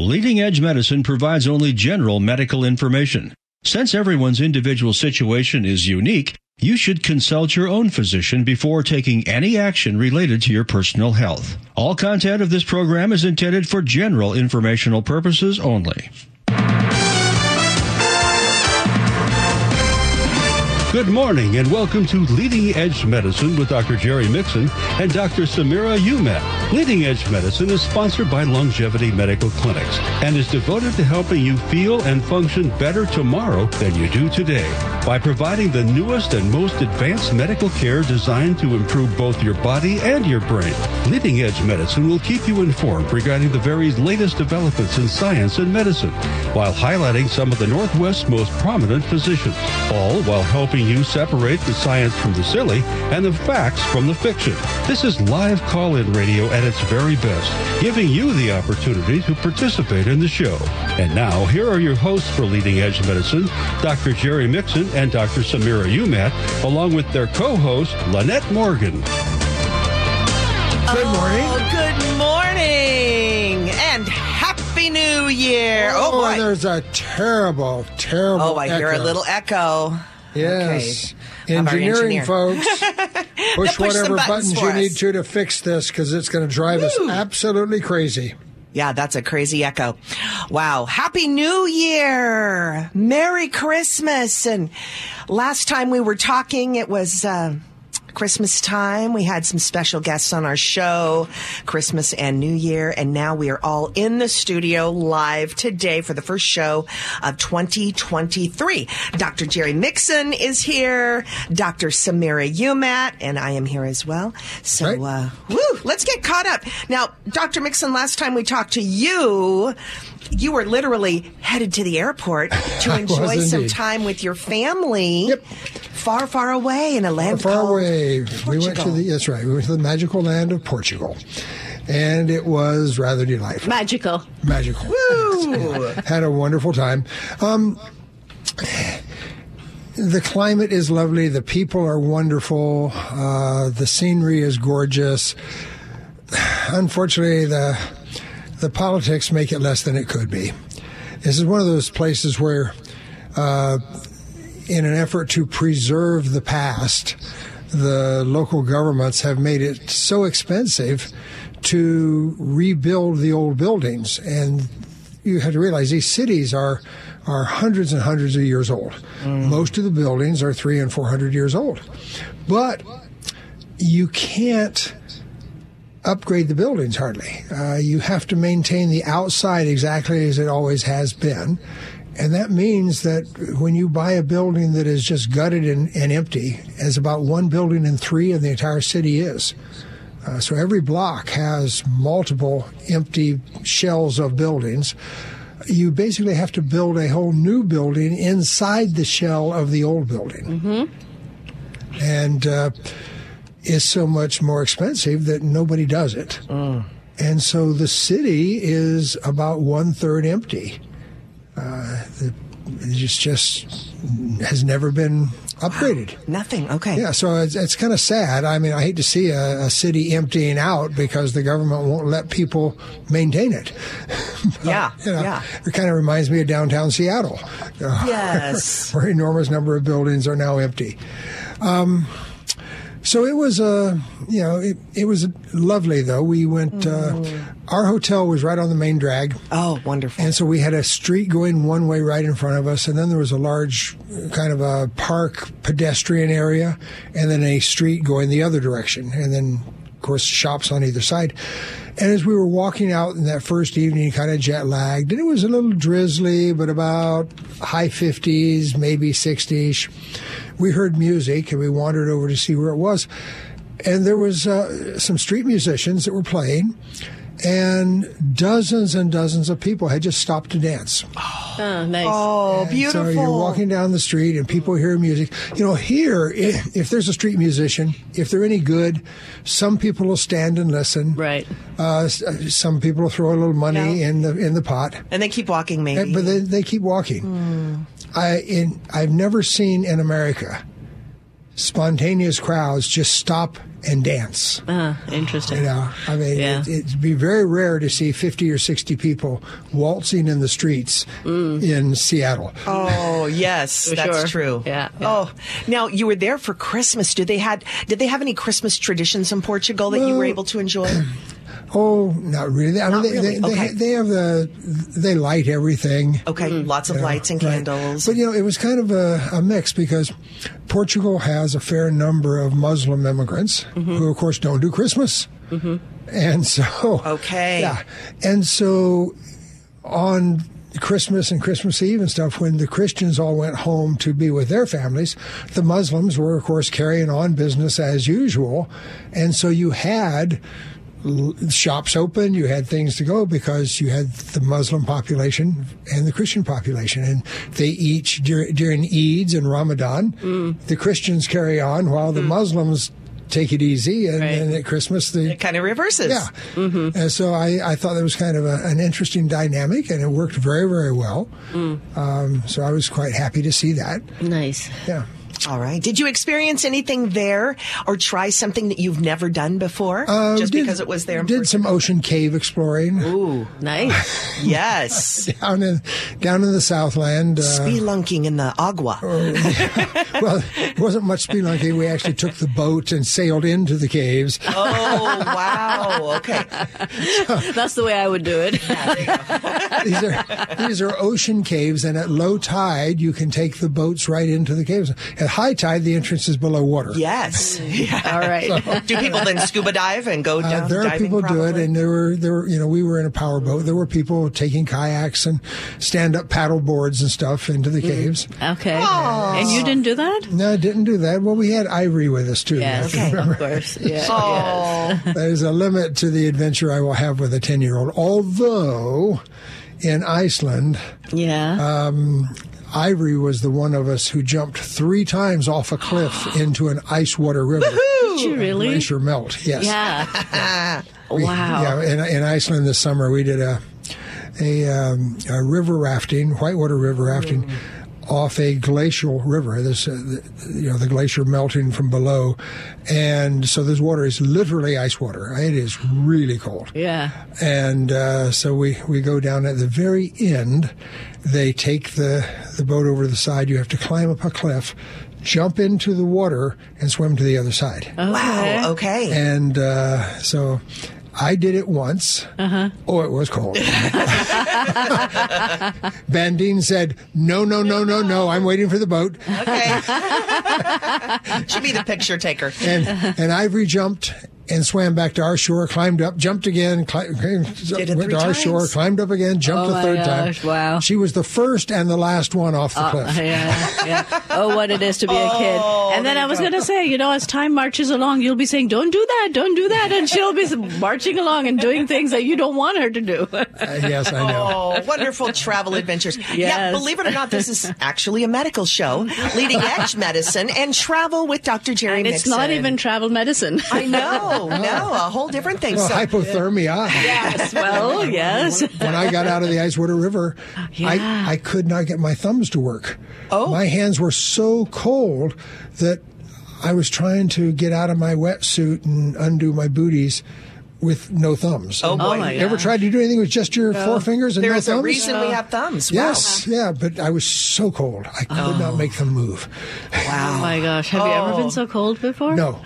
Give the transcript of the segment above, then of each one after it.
Leading Edge Medicine provides only general medical information. Since everyone's individual situation is unique, you should consult your own physician before taking any action related to your personal health. All content of this program is intended for general informational purposes only. Good morning and welcome to Leading Edge Medicine with Dr. Jerry Mixon and Dr. Samira Yumat. Leading Edge Medicine is sponsored by Longevity Medical Clinics and is devoted to helping you feel and function better tomorrow than you do today by providing the newest and most advanced medical care designed to improve both your body and your brain. Leading Edge Medicine will keep you informed regarding the very latest developments in science and medicine while highlighting some of the Northwest's most prominent physicians, all while helping you separate the science from the silly and the facts from the fiction. This is live call-in radio at its very best, giving you the opportunity to participate in the show. And now, here are your hosts for Leading Edge Medicine, Dr. Jerry Mixon and Dr. Samira Yumat, along with their co-host, Lynette Morgan. Good morning. Good morning, and happy New Year. Oh boy. There's a terrible, terrible echo. Oh, I hear a little echo. Yes. Okay. Engineering folks, push whatever buttons you need to fix this, because it's going to drive us absolutely crazy. Yeah, that's a crazy echo. Wow. Happy New Year. Merry Christmas. And last time we were talking, it was Christmas time. We had some special guests on our show, Christmas and New Year, and now we are all in the studio live today for the first show of 2023. Dr. Jerry Mixon is here, Dr. Samira Yumat, and I am here as well. So, right. Let's get caught up. Now, Dr. Mixon, last time we talked to you, you were literally headed to the airport to enjoy some time with your family. Yep. Far, far away in a land far, far away. Portugal. We went to the magical land of Portugal. And it was rather delightful. Magical. Woo! Had a wonderful time. The climate is lovely. The people are wonderful. The scenery is gorgeous. Unfortunately, the politics make it less than it could be. This is one of those places where, in an effort to preserve the past, the local governments have made it so expensive to rebuild the old buildings. And you have to realize these cities are hundreds and hundreds of years old. Most of the buildings are 300 and 400 years old. But you can't upgrade the buildings hardly. You have to maintain the outside exactly as it always has been. And that means that when you buy a building that is just gutted and empty, as about one building in three in the entire city is. So every block has multiple empty shells of buildings. You basically have to build a whole new building inside the shell of the old building. Mm-hmm. And is so much more expensive that nobody does it. And so the city is about one-third empty. It just has never been upgraded. Wow. Nothing, okay. Yeah, so it's kind of sad. I mean, I hate to see a city emptying out because the government won't let people maintain it. But, it kind of reminds me of downtown Seattle. Yes. Where an enormous number of buildings are now empty. So it was it was lovely though. We went. Our hotel was right on the main drag. Oh, wonderful! And so we had a street going one way right in front of us, and then there was a large kind of a park pedestrian area, and then a street going the other direction, and then of course shops on either side. And as we were walking out in that first evening, kind of jet lagged, and it was a little drizzly, but about high 50s, maybe 60s. We heard music, and we wandered over to see where it was. And there was some street musicians that were playing, and dozens of people had just stopped to dance. Oh, nice. Oh, and beautiful. So you're walking down the street, and people hear music. You know, here, if there's a street musician, if they're any good, some people will stand and listen. Right. Some people will throw a little money in the pot. And they keep walking, maybe. But they keep walking. I've never seen in America spontaneous crowds just stop and dance. Interesting. You know, I mean, it'd be very rare to see 50 or 60 people waltzing in the streets in Seattle. Oh, yes, that's true. Yeah. Oh, now you were there for Christmas. Did they have any Christmas traditions in Portugal that you were able to enjoy? Oh, not really. They light everything. Okay, lots of lights and candles. But, you know, it was kind of a mix because Portugal has a fair number of Muslim immigrants who, of course, don't do Christmas. Mm-hmm. And so... Okay. Yeah. And so on Christmas and Christmas Eve and stuff, when the Christians all went home to be with their families, the Muslims were, of course, carrying on business as usual. And so you had... shops open, you had things to go because you had the Muslim population and the Christian population. And they each, during Eids and Ramadan, the Christians carry on while the Muslims take it easy. And, and at Christmas, it kind of reverses. Yeah. Mm-hmm. And so I thought that was kind of an interesting dynamic, and it worked very, very well. So I was quite happy to see that. Nice. Yeah. All right. Did you experience anything there or try something that you've never done before? Because it was there. Did some ocean cave exploring. Ooh, nice. Yes. Down in the Southland. Spelunking in the agua. Well, it wasn't much spelunking. We actually took the boat and sailed into the caves. Oh, wow. Okay. That's the way I would do it. Yeah, these are ocean caves, and at low tide, you can take the boats right into the caves. At high tide, the entrance is below water. Yes. Yeah. All right. So, do people then scuba dive and go down? There are people do it, and there were we were in a power boat. There were people taking kayaks and stand-up paddle boards and stuff into the caves. Okay. And you didn't do that? No, I didn't do that. Well, we had Ivory with us too. Yes. Okay. Of course. Yeah. Yes. There's a limit to the adventure I will have with a 10-year-old. Although, in Iceland, Ivory was the one of us who jumped 3 times off a cliff into an ice water river. Woohoo! Did you really? And the glacier melt, yes. Yeah. Wow. In Iceland this summer, we did a river rafting, whitewater river rafting, off a glacial river. This, the glacier melting from below. And so this water is literally ice water. It is really cold. Yeah. And so we go down at the very end. They take the boat over to the side. You have to climb up a cliff, jump into the water, and swim to the other side. Okay. Wow. Okay. And so I did it once. Uh-huh. Oh, it was cold. Bandine said, no, I'm waiting for the boat. Okay. Should be the picture taker. And Ivory jumped and swam back to our shore, climbed up, jumped again, went to our shore, climbed up again, jumped a third time. Wow. She was the first and the last one off the cliff. Yeah. Oh, what it is to be a kid. And then I was going to say, as time marches along, you'll be saying, don't do that. And she'll be marching along and doing things that you don't want her to do. Yes, I know. Oh, wonderful travel adventures. Yes. Yeah, believe it or not, this is actually a medical show, Leading Edge Medicine and Travel with Dr. Jerry Mixon. And it's not even travel medicine. I know. No, a whole different thing. Well, so, hypothermia. Yes, well, yes. When I got out of the Icewater River, I could not get my thumbs to work. Oh. My hands were so cold that I was trying to get out of my wetsuit and undo my booties with no thumbs. Oh, boy. Ever tried to do anything with just your forefingers and no thumbs? There's a reason we have thumbs. Wow. Yes, but I was so cold. I could not make them move. Wow. Oh, my gosh. Have you ever been so cold before? No.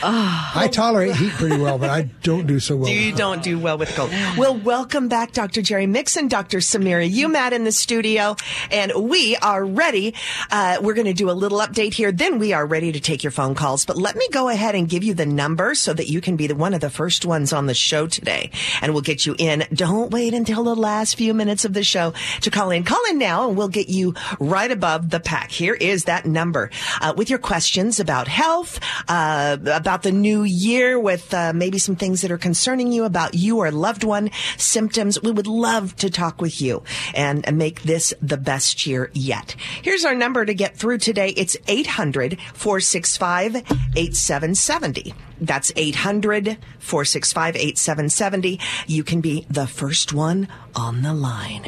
I tolerate heat pretty well, but I don't do so well. You don't do well with cold. Well, welcome back, Dr. Jerry Mixon, Dr. Samira Yumat in the studio, and we are ready. We're going to do a little update here. Then we are ready to take your phone calls. But let me go ahead and give you the number so that you can be one of the first ones on the show today, and we'll get you in. Don't wait until the last few minutes of the show to call in. Call in now, and we'll get you right above the pack. Here is that number with your questions about health. About the new year with maybe some things that are concerning you, about you or a loved one, symptoms. We would love to talk with you and make this the best year yet. Here's our number to get through today. It's 800-465-8770. That's 800-465-8770. You can be the first one on the line.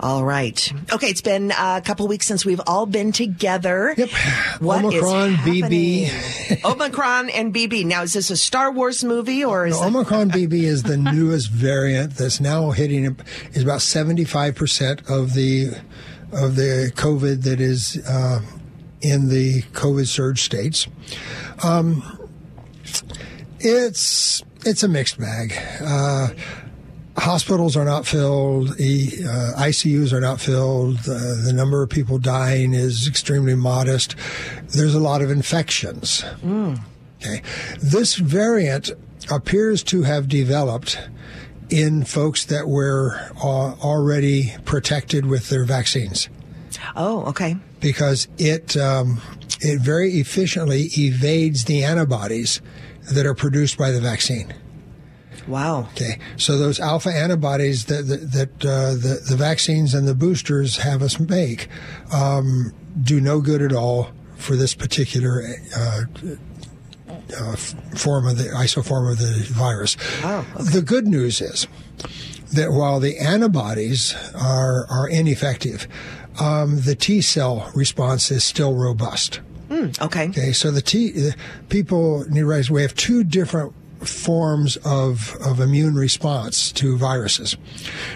All right. Okay, it's been a couple weeks since we've all been together. Yep. What Omicron, is happening? BB. Omicron and BB. Now, is this a Star Wars movie or is Omicron BB is the newest variant that's now hitting is about 75% of the COVID that is in the COVID surge states. It's a mixed bag. Hospitals are not filled. ICUs are not filled. The number of people dying is extremely modest. There's a lot of infections. Mm. Okay. This variant appears to have developed in folks that were already protected with their vaccines. Oh, okay. Because it very efficiently evades the antibodies that are produced by the vaccine. Wow. Okay. So those alpha antibodies that the vaccines and the boosters have us make do no good at all for this particular form of the isoform of the virus. Wow. Okay. The good news is that while the antibodies are ineffective, the T cell response is still robust. Mm, okay. Okay. So people need to realize we have two different forms of immune response to viruses.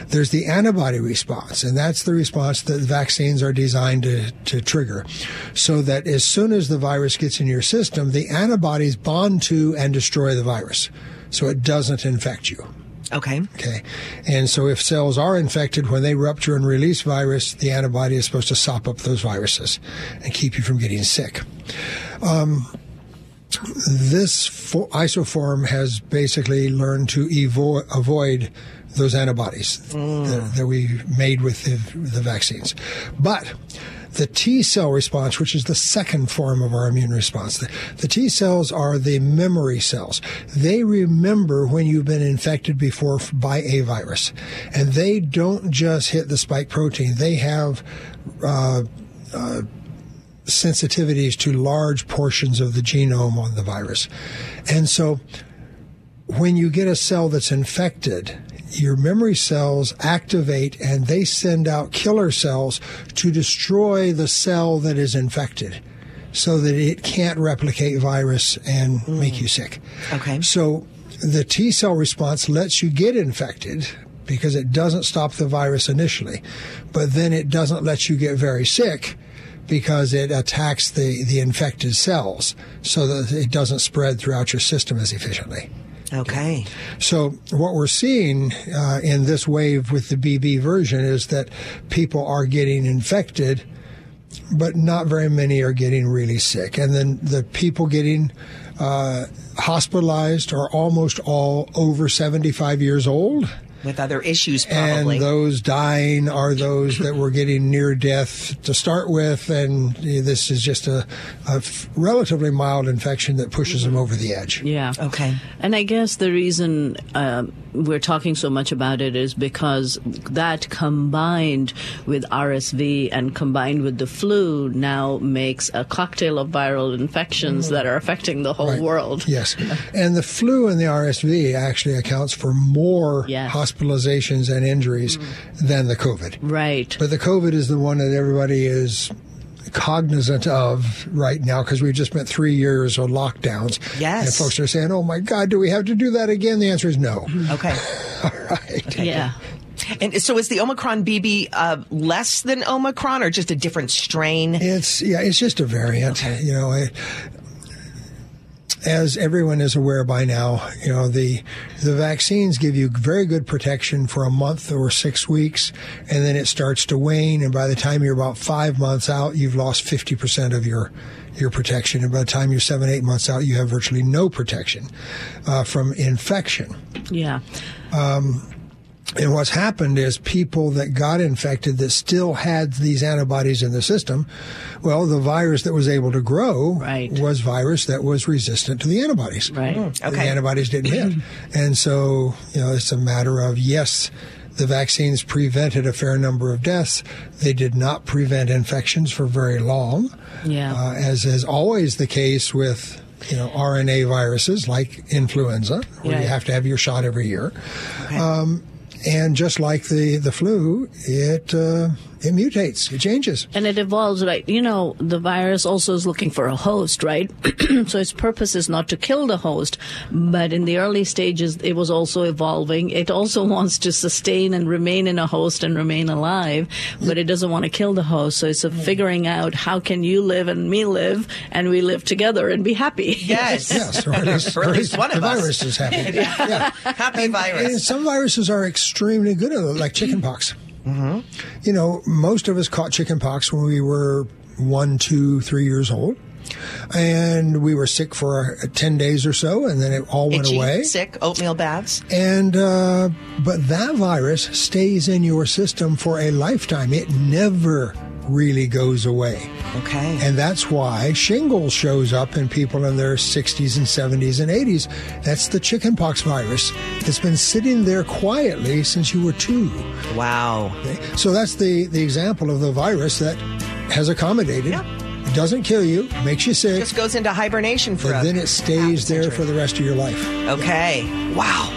There's the antibody response, and that's the response that vaccines are designed to trigger, so that as soon as the virus gets in your system, the antibodies bond to and destroy the virus, so it doesn't infect you. Okay. Okay. And so if cells are infected, when they rupture and release virus, the antibody is supposed to sop up those viruses and keep you from getting sick. This isoform has basically learned to avoid those antibodies that we made with the vaccines. But the T cell response, which is the second form of our immune response, the T cells are the memory cells. They remember when you've been infected before by a virus. And they don't just hit the spike protein. They have sensitivities to large portions of the genome on the virus. And so when you get a cell that's infected, your memory cells activate and they send out killer cells to destroy the cell that is infected so that it can't replicate virus and make you sick. Okay. So the T cell response lets you get infected because it doesn't stop the virus initially, but then it doesn't let you get very sick because it attacks the infected cells so that it doesn't spread throughout your system as efficiently. Okay. So what we're seeing in this wave with the BB version is that people are getting infected, but not very many are getting really sick. And then the people getting hospitalized are almost all over 75 years old. With other issues, probably. And those dying are those that were getting near death to start with, and this is just a relatively mild infection that pushes them over the edge. Yeah. Okay. And I guess the reason we're talking so much about it is because that combined with RSV and combined with the flu now makes a cocktail of viral infections that are affecting the whole world. Yes. And the flu and the RSV actually accounts for more hospitalizations and injuries than the COVID. Right. But the COVID is the one that everybody is cognizant of right now because we've just spent 3 years of lockdowns. Yes. And folks are saying, oh, my God, do we have to do that again? The answer is no. Okay. All right. Okay. Yeah. And so is the Omicron BB less than Omicron or just a different strain? It's just a variant. Okay. You know, as everyone is aware by now, you know, the vaccines give you very good protection for a month or 6 weeks, and then it starts to wane. And by the time you're about 5 months out, you've lost 50% of your protection. And by the time you're 7, 8 months out, you have virtually no protection from infection. Yeah. And what's happened is people that got infected that still had these antibodies in the system, well, the virus that was able to grow was virus that was resistant to the antibodies. Right. Okay. The antibodies didn't hit. And so, you know, it's a matter of, yes, the vaccines prevented a fair number of deaths. They did not prevent infections for very long, as is always the case with RNA viruses like influenza, where you have to have your shot every year. Okay. And just like the flu, it mutates, it changes. And it evolves, right? You know, the virus also is looking for a host, right? So its purpose is not to kill the host, but in the early stages, it was also evolving. It also wants to sustain and remain in a host and remain alive, but it doesn't want to kill the host. So it's a figuring out how can you live and me live, and we live together and be happy. Yes. Yes, or at least one of us. The virus is happy. Yeah. Happy virus. And some viruses are extremely good at it, like chickenpox. Mm-hmm. You know, most of us caught chickenpox when we were 1, 2, 3 years old. And we were sick for 10 days or so, and then it all went away. Sick, oatmeal baths. And but that virus stays in your system for a lifetime. It never really goes away. Okay. And that's why shingles shows up in people in their 60s and 70s and 80s. That's the chickenpox virus that's been sitting there quietly since you were 2. Wow. Okay? So that's the example of the virus that has accommodated. Yeah. It doesn't kill you, makes you sick. It just goes into hibernation for us. And then it stays there for the rest of your life. Okay. Yeah. Wow.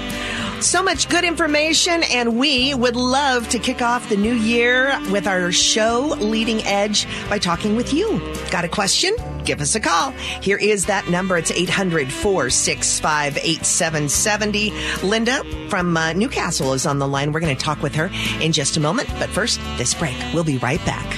So much good information, and we would love to kick off the new year with our show, Leading Edge, by talking with you. Got a question? Give us a call. Here is that number. It's 800-465-8770. Linda from Newcastle is on the line. We're going to talk with her in just a moment. But first, this break. We'll be right back.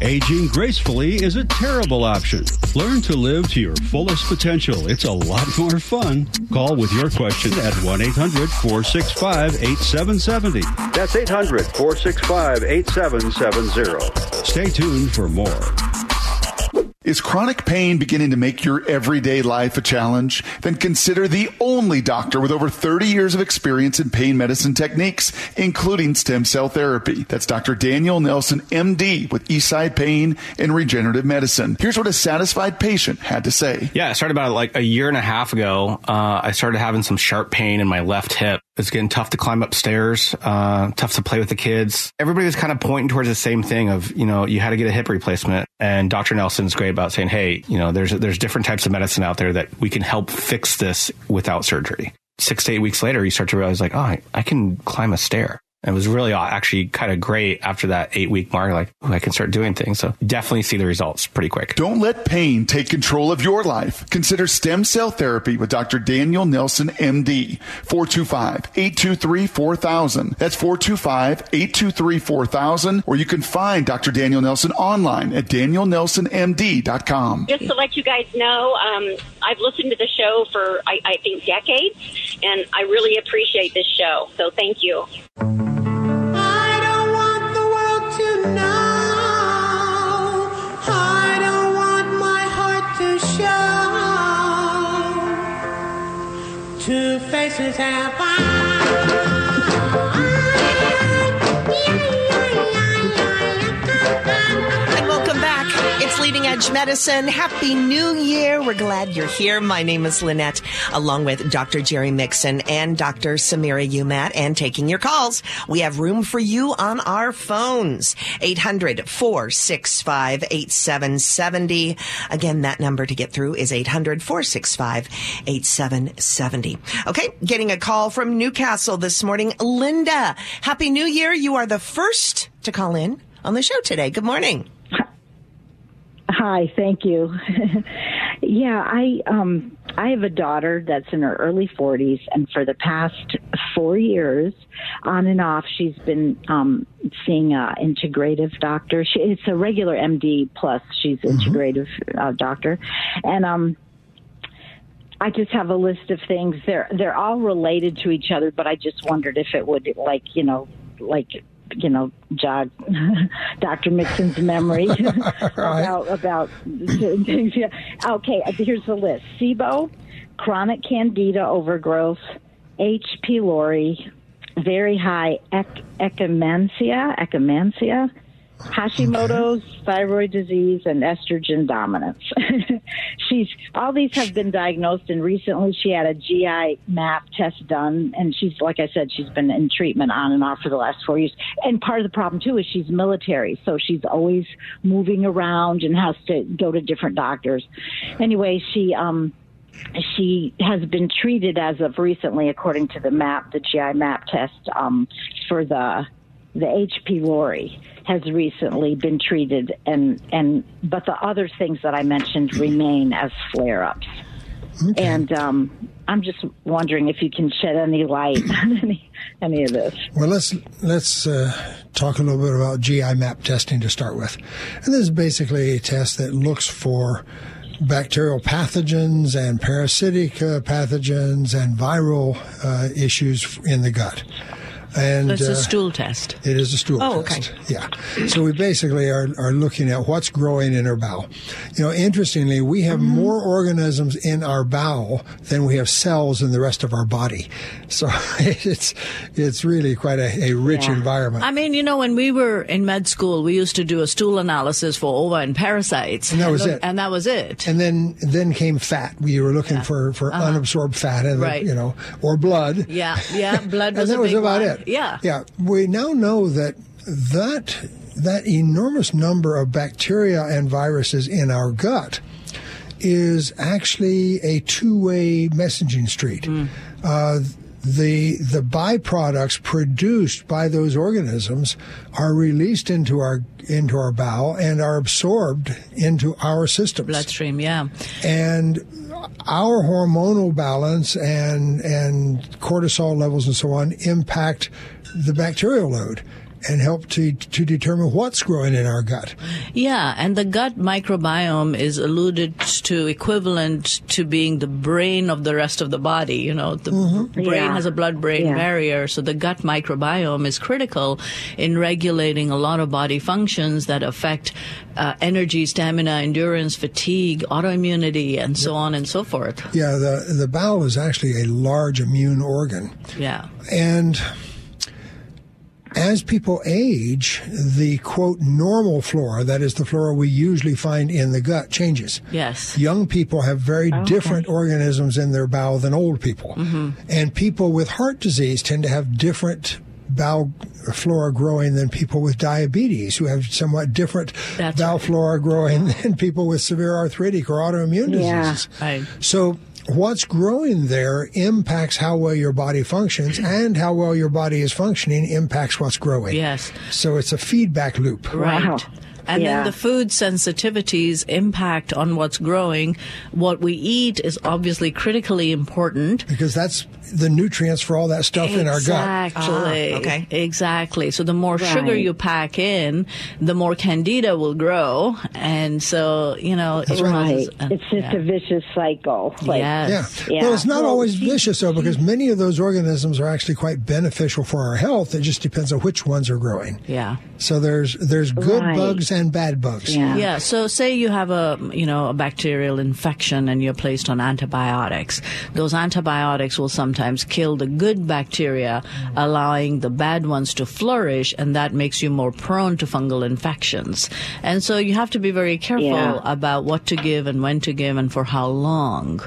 Aging gracefully is a terrible option. Learn to live to your fullest potential. It's a lot more fun. Call with your question at 1-800-465-8770. That's 800-465-8770. Stay tuned for more. Is chronic pain beginning to make your everyday life a challenge? Then consider the only doctor with over 30 years of experience in pain medicine techniques, including stem cell therapy. That's Dr. Daniel Nelson, MD, with Eastside Pain and Regenerative Medicine. Here's what a satisfied patient had to say. Yeah, I started about like a year and a half ago. I started having some sharp pain in my left hip. It's getting tough to climb upstairs, tough to play with the kids. Everybody was kind of pointing towards the same thing of, you know, you had to get a hip replacement. And Dr. Nelson's great about saying, hey, you know, there's different types of medicine out there that we can help fix this without surgery. 6 to 8 weeks later, you start to realize like, oh, I can climb a stair. And it was really actually kind of great after that 8-week mark, like, oh, I can start doing things. So definitely see the results pretty quick. Don't let pain take control of your life. Consider stem cell therapy with Dr. Daniel Nelson, MD. 425-823-4000. That's 425-823-4000. Or you can find Dr. Daniel Nelson online at danielnelsonmd.com. Just to let you guys know, I've listened to the show for, I think, decades, and I really appreciate this show. So thank you. Two faces have eyes. And welcome back. It's Leading Edge Medicine. Happy New Year. We're glad you're here. My name is Lynette, along with Dr. Jerry Mixon and Dr. Samira Yumat, and taking your calls. We have room for you on our phones. 800-465-8770. Again, that number to get through is 800-465-8770. Okay, getting a call from Newcastle this morning. Linda, Happy New Year. You are the first to call in on the show today. Good morning. Hi, thank you. Yeah, I have a daughter that's in her early 40s, and for the past 4 years, on and off, she's been seeing an integrative doctor. It's a regular MD, plus she's an integrative doctor. And I just have a list of things. They're all related to each other, but I just wondered if it would, jog Dr. Mixon's memory about things. Yeah. Okay, here's the list. SIBO, chronic candida overgrowth, H. pylori, very high eclampsia, Hashimoto's, thyroid disease, and estrogen dominance. All these have been diagnosed, and recently she had a GI MAP test done, and she's, like I said, she's been in treatment on and off for the last 4 years. And part of the problem, too, is she's military, so she's always moving around and has to go to different doctors. Anyway, she She has been treated as of recently, according to the MAP, the GI MAP test, for the H. pylori has recently been treated, but the other things that I mentioned remain as flare-ups. Okay. And I'm just wondering if you can shed any light on any of this. Well, let's talk a little bit about GI MAP testing to start with. And this is basically a test that looks for bacterial pathogens and parasitic pathogens and viral issues in the gut. And that's a stool test. It is a stool test. Okay. Yeah. So we basically are looking at what's growing in our bowel. You know, interestingly, we have more organisms in our bowel than we have cells in the rest of our body. So it's really quite a rich environment. I mean, you know, when we were in med school, we used to do a stool analysis for ova and parasites. And that was it. And that was it. And then came fat. We were looking for unabsorbed fat, and you know, or blood. Yeah, yeah, blood was and that was about one. It. Yeah. Yeah. We now know that enormous number of bacteria and viruses in our gut is actually a two-way messaging street. The byproducts produced by those organisms are released into our bowel and are absorbed into our systems. Bloodstream, yeah. And our hormonal balance and cortisol levels and so on impact the bacterial load and help to determine what's growing in our gut. Yeah, and the gut microbiome is alluded to equivalent to being the brain of the rest of the body. You know, the brain has a blood-brain barrier, so the gut microbiome is critical in regulating a lot of body functions that affect energy, stamina, endurance, fatigue, autoimmunity, and so on and so forth. Yeah, the bowel is actually a large immune organ. Yeah. And as people age, the, quote, normal flora, that is the flora we usually find in the gut, changes. Yes. Young people have very different organisms in their bowel than old people. Mm-hmm. And people with heart disease tend to have different bowel flora growing than people with diabetes, who have somewhat different bowel flora growing than people with severe arthritic or autoimmune diseases. Right. So what's growing there impacts how well your body functions, and how well your body is functioning impacts what's growing. Yes. So it's a feedback loop. Right. Wow. And then the food sensitivities impact on what's growing. What we eat is obviously critically important, because that's the nutrients for all that stuff in our gut. Exactly. Okay. Exactly. So the more sugar you pack in, the more candida will grow. And so, you know, it's just a vicious cycle. Well, it's not always vicious, though, because many of those organisms are actually quite beneficial for our health. It just depends on which ones are growing. Yeah. So there's good bugs and bad bugs. Yeah. So say you have a bacterial infection and you're placed on antibiotics. Those antibiotics will sometimes kill the good bacteria, allowing the bad ones to flourish, and that makes you more prone to fungal infections. And so you have to be very careful about what to give and when to give and for how long.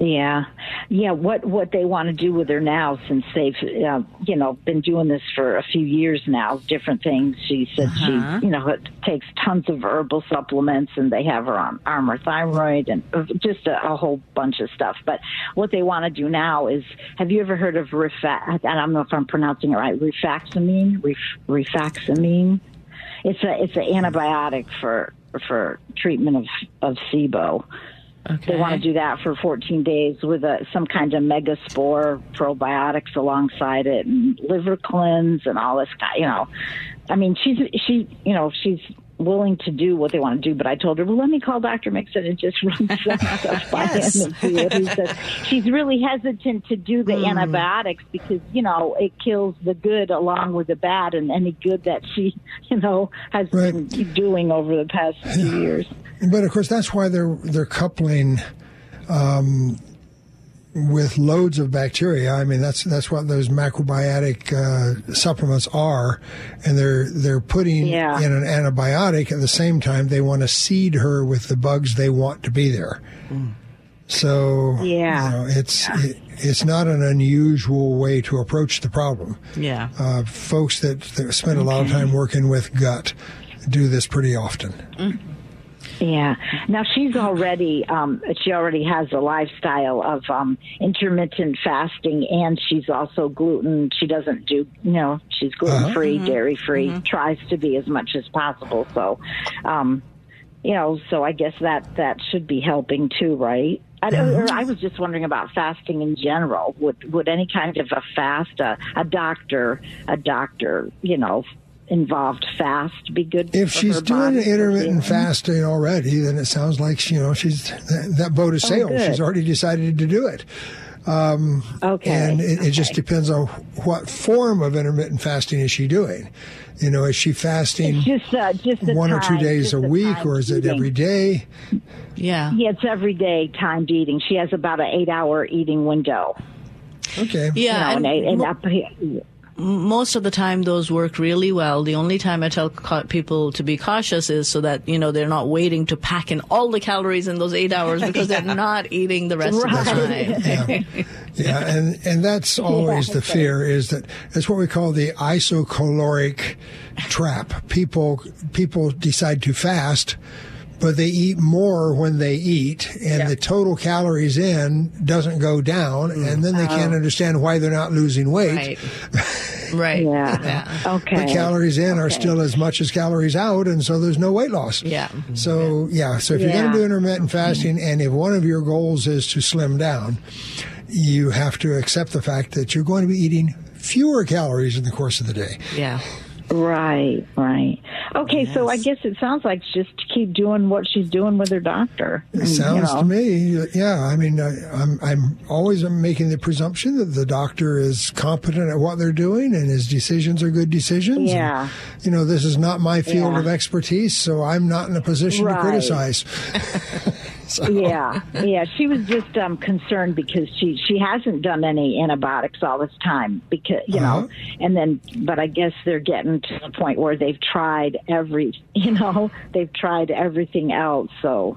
Yeah. Yeah, what they want to do with her now, since they've, been doing this for a few years now, different things. She said she, takes tons of herbal supplements, and they have her on Armour Thyroid and just a whole bunch of stuff. But what they want to do now is, have you ever heard of I don't know if I'm pronouncing it right, rifaxamine? It's an antibiotic for treatment of SIBO. Okay. They want to do that for 14 days with some kind of megaspore probiotics alongside it, and liver cleanse and all this. You know, I mean, she's willing to do what they want to do, but I told her, well, let me call Dr. Mixon and just run some stuff by him and see what he says. She's really hesitant to do the antibiotics because, you know, it kills the good along with the bad and any good that she, you know, has been doing over the past few years. But, of course, that's why they're coupling with loads of bacteria. I mean, that's what those macrobiotic supplements are. And they're putting in an antibiotic. At the same time, they want to seed her with the bugs they want to be there. Mm. So, it's not an unusual way to approach the problem. Yeah. Folks that spend a lot of time working with gut do this pretty often. Mm. Yeah. Now she already has a lifestyle of intermittent fasting, and she's also gluten. She doesn't do, she's gluten free, dairy free, tries to be as much as possible. So, so I guess that should be helping too, right? I was just wondering about fasting in general. Would any kind of a fast, a doctor, involved fast be good? If she's doing intermittent fasting already, then it sounds like she's that boat is sailed. She's already decided to do it. And it just depends on what form of intermittent fasting is she doing. Is she fasting just one or 2 days a week, or is it every day? Yeah, it's every day timed eating. She has about an 8-hour eating window. Okay. Yeah. Most of the time, those work really well. The only time I tell people to be cautious is so that, they're not waiting to pack in all the calories in those 8 hours because they're not eating the rest of the time. Yeah, and that's always the fear is that it's what we call the isocaloric trap. People decide to fast, but they eat more when they eat, and the total calories in doesn't go down, and then they can't understand why they're not losing weight. Right. Yeah. Okay. The calories in are still as much as calories out, and so there's no weight loss. Yeah. So, so if you're going to do intermittent fasting, and if one of your goals is to slim down, you have to accept the fact that you're going to be eating fewer calories in the course of the day. Yeah. Right. Okay, yes. So I guess it sounds like just to keep doing what she's doing with her doctor. It sounds to me, I mean, I'm always making the presumption that the doctor is competent at what they're doing and his decisions are good decisions. Yeah. And, this is not my field of expertise, so I'm not in a position to criticize. So. Yeah. She was just concerned because she hasn't done any antibiotics all this time because but I guess they're getting to the point where they've tried everything else. So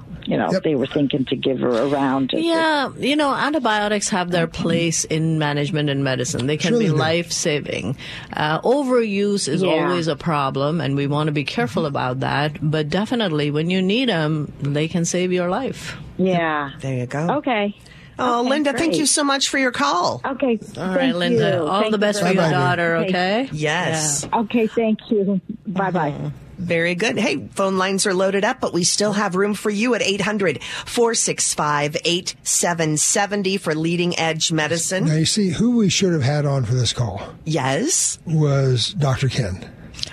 they were thinking to give her a round. Antibiotics have their place in management and medicine. They can be life saving. Overuse is always a problem, and we want to be careful about that. But definitely, when you need them, they can save your life. Yeah. There you go. Okay. Oh, okay, Linda, thank you so much for your call. Okay. All right, Linda. All the best for your daughter, okay? Yes. Yeah. Okay, thank you. Bye-bye. Mm-hmm. Very good. Hey, phone lines are loaded up, but we still have room for you at 800-465-8770 for Leading Edge Medicine. Now, you see, who we should have had on for this call? Yes. Was Dr. Ken.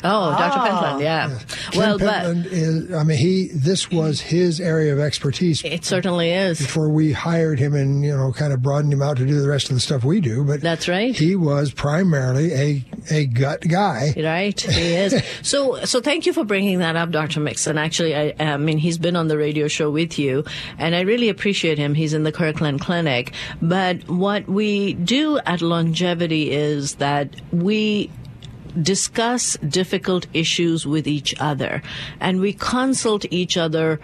Oh, Dr. Pentland, Ken Pentland this was his area of expertise. It certainly is. Before we hired him and, kind of broadened him out to do the rest of the stuff we do. But that's right. He was primarily a gut guy. Right, he is. So thank you for bringing that up, Dr. Mixon. Actually, I mean, he's been on the radio show with you, and I really appreciate him. He's in the Kirkland Clinic. But what we do at Longevity is that we discuss difficult issues with each other, and we consult each other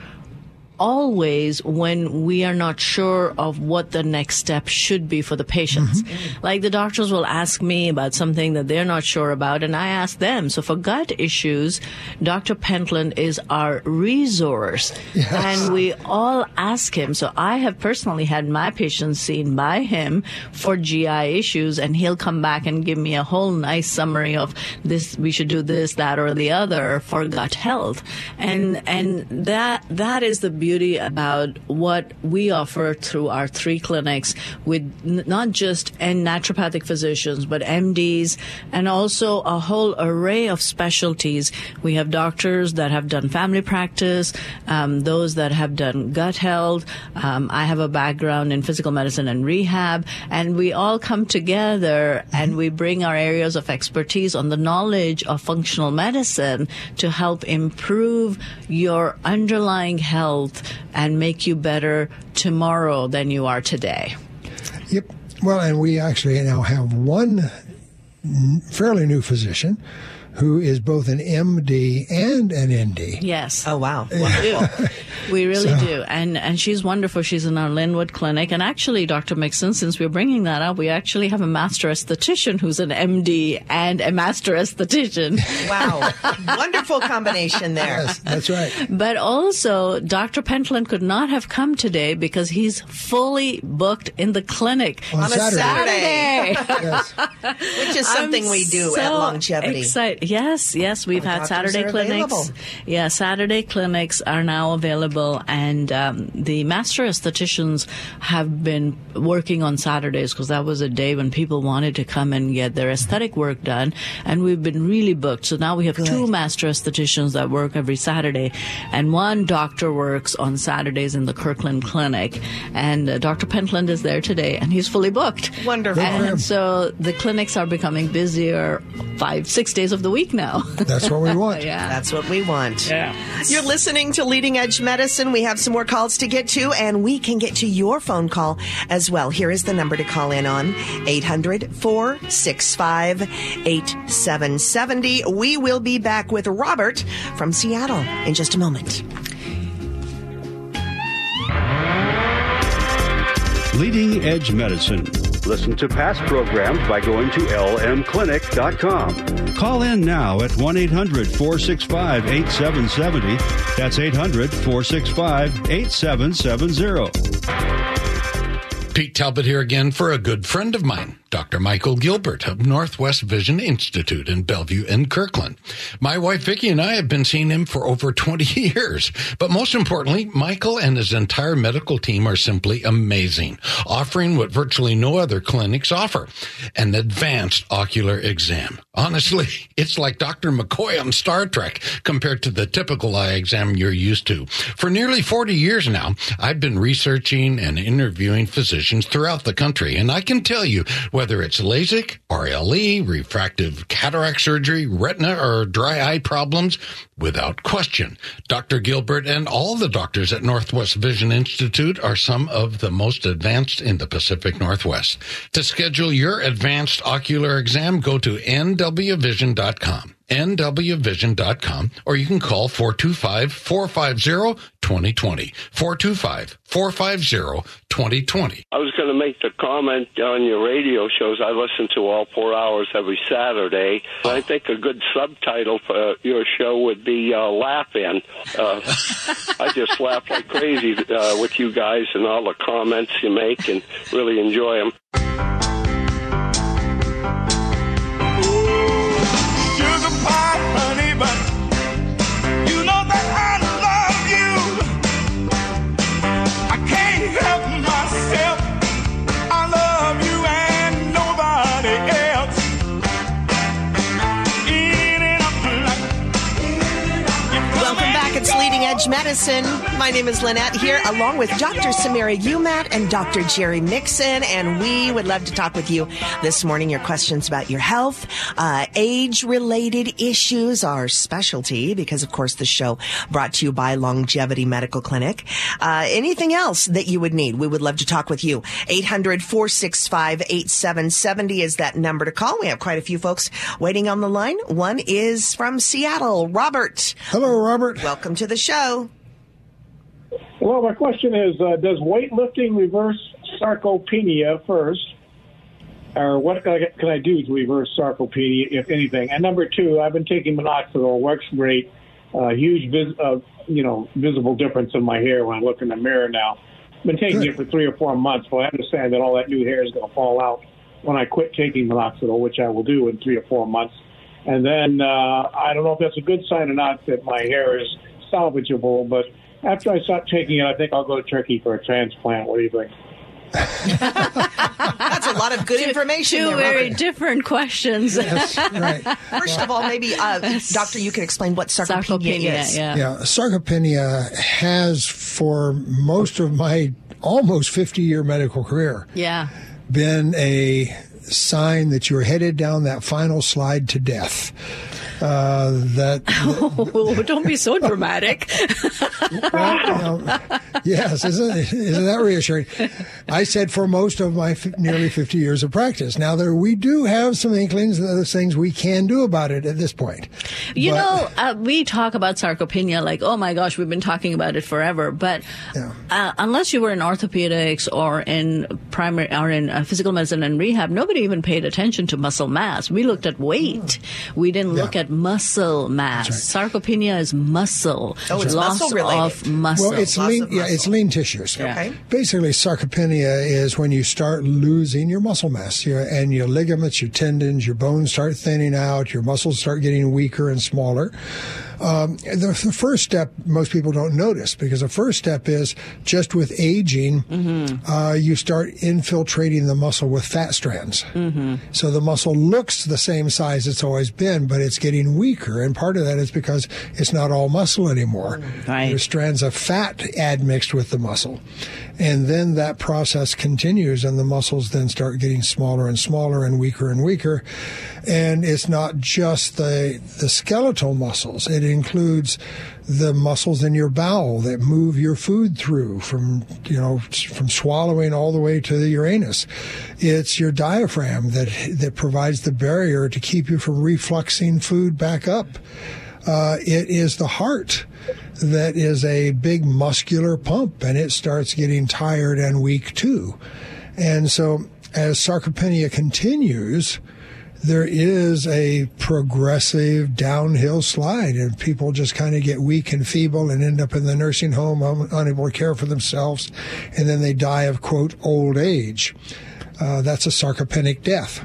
always when we are not sure of what the next step should be for the patients. Mm-hmm. Like the doctors will ask me about something that they're not sure about, and I ask them. So for gut issues, Dr. Pentland is our resource, and we all ask him. So I have personally had my patients seen by him for GI issues, and he'll come back and give me a whole nice summary of this, we should do this, that, or the other for gut health. And that is the beauty about what we offer through our 3 clinics with not just naturopathic physicians, but MDs and also a whole array of specialties. We have doctors that have done family practice, those that have done gut health. I have a background in physical medicine and rehab, and we all come together and we bring our areas of expertise on the knowledge of functional medicine to help improve your underlying health and make you better tomorrow than you are today. Yep. Well, and we actually now have one fairly new physician who is both an MD and an ND. Yes. Oh, wow. Wonderful. We really do. And she's wonderful. She's in our Linwood Clinic. And actually, Dr. Mixon, since we're bringing that up, we actually have a master aesthetician who's an MD and a master aesthetician. Wow. Wonderful combination there. Yes, that's right. But also, Dr. Pentland could not have come today because he's fully booked in the clinic. On Saturday. Yes. Which is something we do at Longevity. Yes, yes. We've had Saturday clinics. Yeah, Saturday clinics are now available, and the master aestheticians have been working on Saturdays because that was a day when people wanted to come and get their aesthetic work done, and we've been really booked. So now we have two master aestheticians that work every Saturday, and one doctor works on Saturdays in the Kirkland Clinic, and Dr. Pentland is there today, and he's fully booked. Wonderful. And so the clinics are becoming busier 5-6 days of the week now. That's what we want. Yeah. That's what we want. Yeah. You're listening to Leading Edge Medicine. We have some more calls to get to, and we can get to your phone call as well. Here is the number to call in on, 800-465-8770. We will be back with Robert from Seattle in just a moment. Leading Edge Medicine. Listen to past programs by going to lmclinic.com. Call in now at 1-800-465-8770. That's 800-465-8770. Pete Talbot here again for a good friend of mine, Dr. Michael Gilbert of Northwest Vision Institute in Bellevue and Kirkland. My wife Vicki and I have been seeing him for over 20 years. But most importantly, Michael and his entire medical team are simply amazing, offering what virtually no other clinics offer, an advanced ocular exam. Honestly, it's like Dr. McCoy on Star Trek compared to the typical eye exam you're used to. For nearly 40 years now, I've been researching and interviewing physicians throughout the country, and I can tell you, whether it's LASIK, RLE, refractive cataract surgery, retina, or dry eye problems, without question, Dr. Gilbert and all the doctors at Northwest Vision Institute are some of the most advanced in the Pacific Northwest. To schedule your advanced ocular exam, go to nwvision.com. nwvision.com, or you can call 425-450-2020, 425-450-2020. I was going to make the comment on your radio shows. I listen to all 4 hours every Saturday. Oh. I think a good subtitle for your show would be Laugh In. I just laugh like crazy with you guys and all the comments you make, and really enjoy them. Medicine. My name is Lynette here, along with Dr. Samira Yumat and Dr. Jerry Mixon, and we would love to talk with you this morning. Your questions about your health, age-related issues, our specialty, because, of course, the show brought to you by Longevity Medical Clinic. Anything else that you would need, we would love to talk with you. 800-465-8770 is that number to call. We have quite a few folks waiting on the line. One is from Seattle, Robert. Hello, Robert. Welcome to the show. Well, my question is, does weightlifting reverse sarcopenia first? Or what can I do to reverse sarcopenia, if anything? And number two, I've been taking Minoxidil. Works great. Huge visible difference in my hair when I look in the mirror now. I've been taking it for 3 or 4 months, but I understand that all that new hair is going to fall out when I quit taking Minoxidil, which I will do in 3 or 4 months. And then I don't know if that's a good sign or not that my hair is salvageable, but after I stop taking it, I think I'll go to Turkey for a transplant. What do you think? That's a lot of good information. Two very different questions. Yes, right. First of all, maybe, Doctor, you can explain what sarcopenia is. Yeah, sarcopenia has, for most of my almost 50-year medical career, been a sign that you're headed down that final slide to death. Don't be so dramatic. Well, yes, isn't that reassuring? I said for most of my nearly 50 years of practice. Now, we do have some inklings of those things we can do about it at this point. We talk about sarcopenia like, oh, my gosh, we've been talking about it forever. But unless you were in orthopedics or in primary or in physical medicine and rehab, nobody even paid attention to muscle mass. We looked at weight. We didn't look at muscle mass. Right. Sarcopenia is muscle. Oh, it's loss of muscle. Well, it's lean tissues. Yeah. Okay. Basically, sarcopenia is when you start losing your muscle mass, and your ligaments, your tendons, your bones start thinning out, your muscles start getting weaker and smaller. The first step, most people don't notice, because the first step is just with aging, you start infiltrating the muscle with fat strands. Mm-hmm. So the muscle looks the same size it's always been, but it's getting weaker. And part of that is because it's not all muscle anymore. Right. There's strands of fat admixed with the muscle. And then that process continues, and the muscles then start getting smaller and smaller and weaker and weaker. And it's not just the skeletal muscles. It includes the muscles in your bowel that move your food through from swallowing all the way to your anus. It's your diaphragm that provides the barrier to keep you from refluxing food back up. It is the heart that is a big muscular pump, and it starts getting tired and weak too. And so as sarcopenia continues, there is a progressive downhill slide, and people just kind of get weak and feeble and end up in the nursing home, unable to care for themselves, and then they die of, quote, old age. That's a sarcopenic death.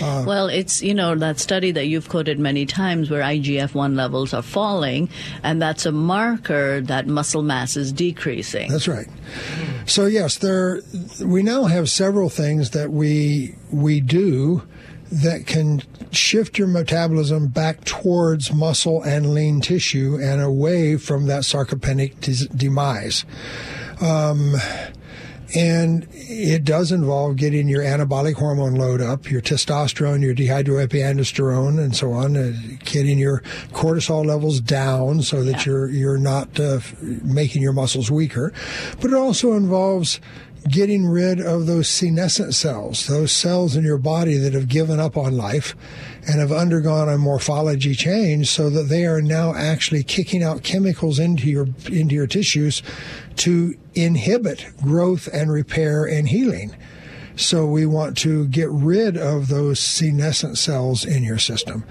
Well, it's, that study that you've quoted many times where IGF-1 levels are falling, and that's a marker that muscle mass is decreasing. That's right. So, yes, we now have several things that we do that can shift your metabolism back towards muscle and lean tissue and away from that sarcopenic demise. And it does involve getting your anabolic hormone load up, your testosterone, your dehydroepiandrosterone, and so on, getting your cortisol levels down so that you're not making your muscles weaker. But it also involves getting rid of those senescent cells, those cells in your body that have given up on life and have undergone a morphology change so that they are now actually kicking out chemicals into your tissues to inhibit growth and repair and healing. So we want to get rid of those senescent cells in your system.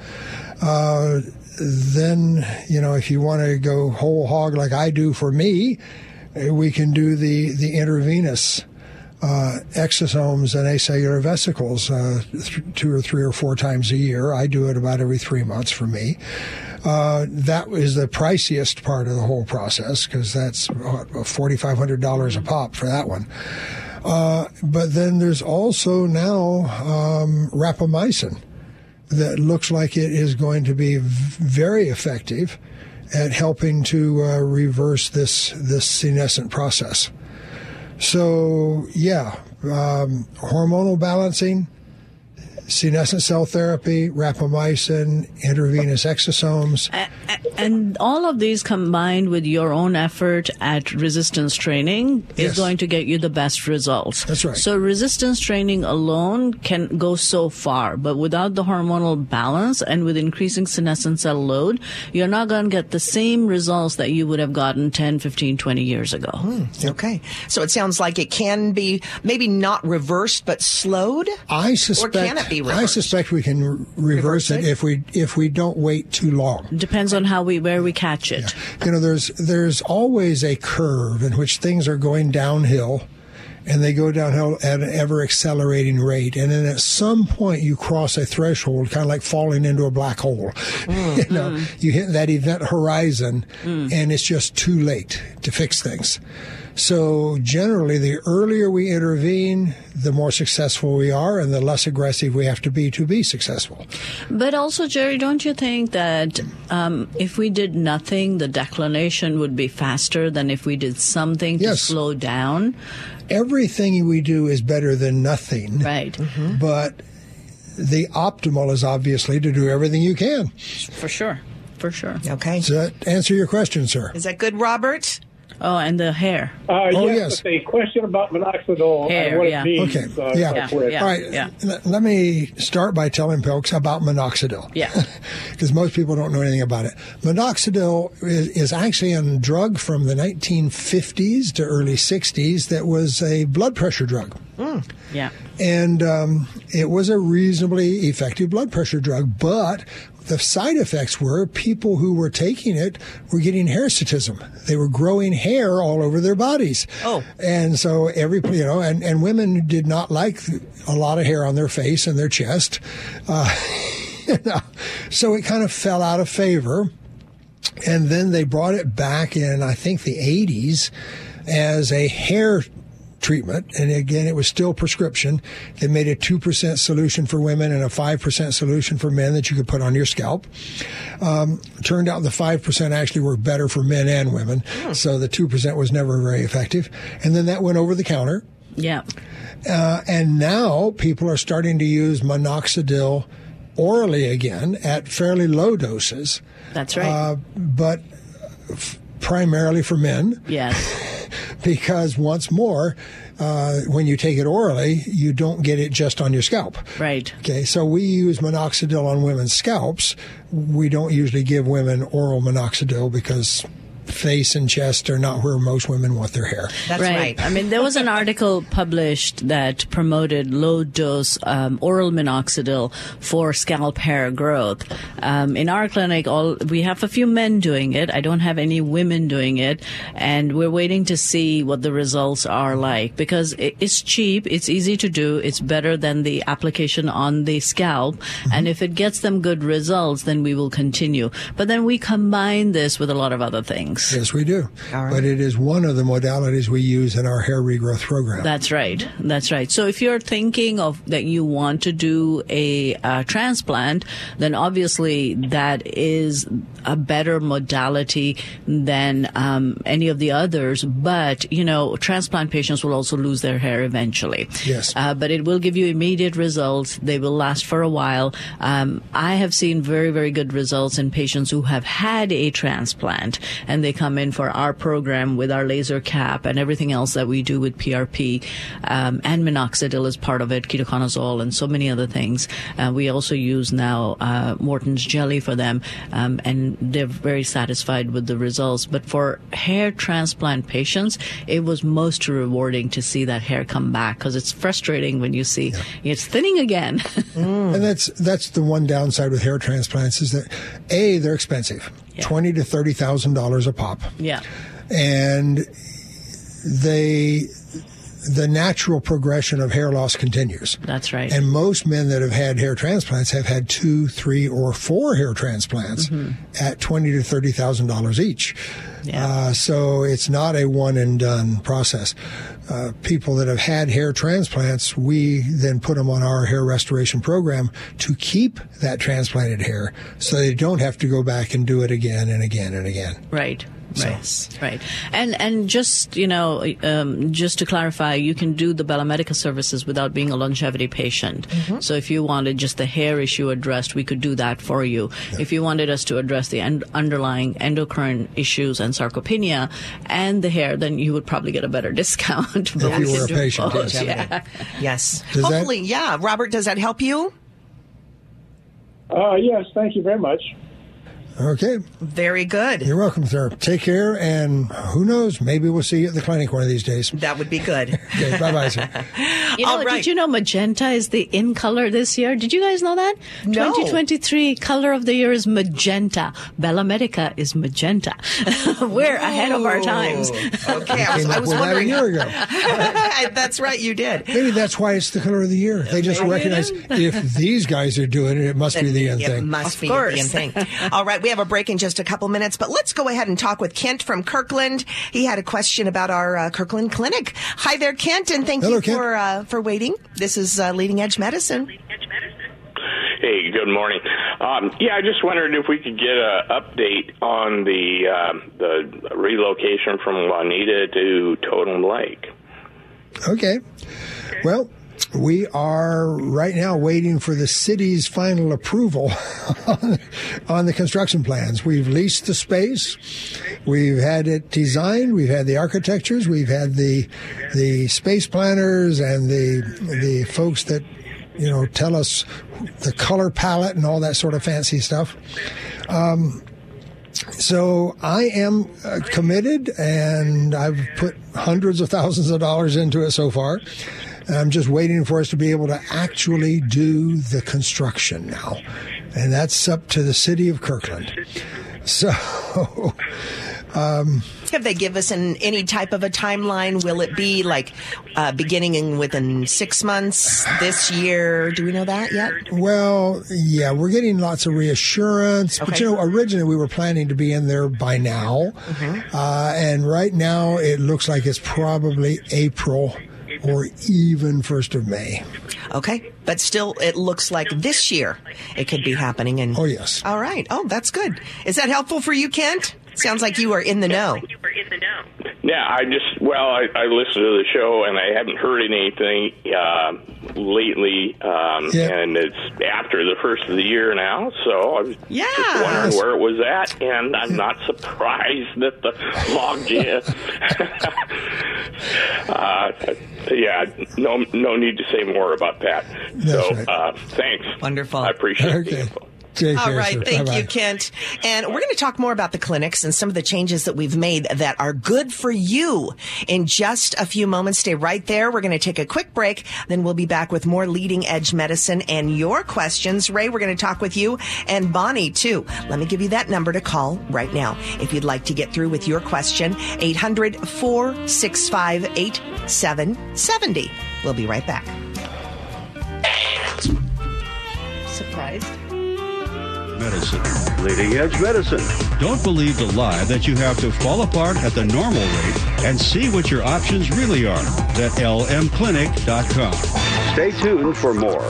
Then, if you want to go whole hog like I do for me, we can do the intravenous exosomes and acellular vesicles 2 or 3 or 4 times a year. I do it about every 3 months for me. That is the priciest part of the whole process, because that's $4,500 a pop for that one. But then there's also now rapamycin that looks like it is going to be very effective at helping to reverse this senescent process. So, hormonal balancing, senescent cell therapy, rapamycin, intravenous exosomes. And all of these combined with your own effort at resistance training is going to get you the best results. That's right. So resistance training alone can go so far, but without the hormonal balance and with increasing senescent cell load, you're not going to get the same results that you would have gotten 10, 15, 20 years ago. Okay. So it sounds like it can be maybe not reversed, but slowed? I suspect we can reverse it if we don't wait too long. Depends on where we catch it. Yeah. There's always a curve in which things are going downhill, and they go downhill at an ever accelerating rate. And then at some point you cross a threshold, kind of like falling into a black hole. Mm. You hit that event horizon, and it's just too late to fix things. So generally, the earlier we intervene, the more successful we are and the less aggressive we have to be successful. But also, Jerry, don't you think that if we did nothing, the declination would be faster than if we did something to slow down? Everything we do is better than nothing. Right. Mm-hmm. But the optimal is obviously to do everything you can. For sure. For sure. Okay. Does that answer your question, sir? Is that good, Robert? Oh, and the hair. Yes. But a question about minoxidil hair, and what it means. Okay. All right. Yeah. Let me start by telling folks about minoxidil. Yeah. Because most people don't know anything about it. Minoxidil is actually a drug from the 1950s to early 60s that was a blood pressure drug. Mm. Yeah. And it was a reasonably effective blood pressure drug, but the side effects were people who were taking it were getting hirsutism. They were growing hair all over their bodies. Oh. And so and women did not like a lot of hair on their face and their chest. So it kind of fell out of favor. And then they brought it back in, I think, the 80s as a hair treatment, and again it was still prescription. They made a 2% solution for women and a 5% solution for men that you could put on your scalp. Turned out the 5% actually worked better for men and women, so the 2% was never very effective. And then that went over the counter. Yeah. And now people are starting to use minoxidil orally again at fairly low doses. That's right. But primarily for men. Yes. Because once more, when you take it orally, you don't get it just on your scalp. Right. Okay, so we use minoxidil on women's scalps. We don't usually give women oral minoxidil because face and chest are not where most women want their hair. That's right. I mean, there was an article published that promoted low-dose oral minoxidil for scalp hair growth. In our clinic, we have a few men doing it. I don't have any women doing it. And we're waiting to see what the results are like, because it's cheap, it's easy to do, it's better than the application on the scalp. Mm-hmm. And if it gets them good results, then we will continue. But then we combine this with a lot of other things. Yes, we do. Right. But it is one of the modalities we use in our hair regrowth program. That's right. That's right. So if you're thinking of that you want to do a transplant, then obviously that is a better modality than any of the others. But, transplant patients will also lose their hair eventually. Yes. But it will give you immediate results. They will last for a while. I have seen very, very good results in patients who have had a transplant, and they come in for our program with our laser cap and everything else that we do with PRP, and minoxidil is part of it, ketoconazole, and so many other things. We also use now Morton's jelly for them, and they're very satisfied with the results. But for hair transplant patients, it was most rewarding to see that hair come back, because it's frustrating when you see it's thinning again. And that's the one downside with hair transplants is that, A, they're expensive. Yeah. $20,000 to $30,000 a pop. Yeah. And the natural progression of hair loss continues. That's right. And most men that have had hair transplants have had 2, 3, or 4 hair transplants at $20,000 to $30,000 each. Yeah. So it's not a one and done process. People that have had hair transplants, we then put them on our hair restoration program to keep that transplanted hair so they don't have to go back and do it again and again and again. Right. Right, so. Right. And just to clarify, you can do the Bella Medica services without being a longevity patient. Mm-hmm. So if you wanted just the hair issue addressed, we could do that for you. Yeah. If you wanted us to address the underlying endocrine issues and sarcopenia and the hair, then you would probably get a better discount. If you were a patient. Yeah. Yes. Robert, does that help you? Yes, thank you very much. Okay. Very good. You're welcome, sir. Take care, and who knows, maybe we'll see you at the clinic one of these days. That would be good. Okay, bye-bye, sir. All right. Did you know magenta is the in color this year? Did you guys know that? No. 2023 color of the year is magenta. Bella Medica is magenta. We're ahead of our times. Okay, I was wondering. That a year ago. That's right, you did. Maybe that's why it's the color of the year. They just recognize if these guys are doing it, it must be the end thing. It must be the end thing. All right. We have a break in just a couple minutes, but let's go ahead and talk with Kent from Kirkland. He had a question about our Kirkland Clinic. Hi there, Kent, and thank you, Kent. For waiting. This is Leading Edge Medicine. Hey, good morning. I just wondered if we could get an update on the relocation from Juanita to Totem Lake. Okay. Well, We are right now waiting for the city's final approval on the construction plans. We've leased the space. We've had it designed. We've had the architectures. We've had the space planners and the folks that, you know, tell us the color palette and all that sort of fancy stuff. So I am committed, and I've put hundreds of thousands of dollars into it so far. I'm just waiting for us to be able to actually do the construction now. And that's up to the city of Kirkland. So... Have they give us any type of a timeline? Will it be like beginning within 6 months, this year? Do we know that yet? Well, yeah, we're getting lots of reassurance. Okay. But, you know, originally we were planning to be in there by now. Mm-hmm. And right now it looks like it's probably April or even 1st of May. Okay. But still, it looks like this year it could be happening. And, oh, yes. All right. Oh, that's good. Is that helpful for you, Kent? Sounds like you are in the know. Yeah, I listened to the show, and I haven't heard anything lately, and it's after the first of the year now, so I was just wondering where it was at, and I'm not surprised that the logjam. No need to say more about that. That's so, right. Thanks. Wonderful. I appreciate the info. All right. Thank you, Kent. And we're going to talk more about the clinics and some of the changes that we've made that are good for you in just a few moments. Stay right there. We're going to take a quick break. Then we'll be back with more Leading Edge Medicine and your questions. Ray, we're going to talk with you and Bonnie, too. Let me give you that number to call right now if you'd like to get through with your question. 800-465-8770. We'll be right back. Surprised? Medicine. Leading Edge Medicine. Don't believe the lie that you have to fall apart at the normal rate and see what your options really are at lmclinic.com. Stay tuned for more.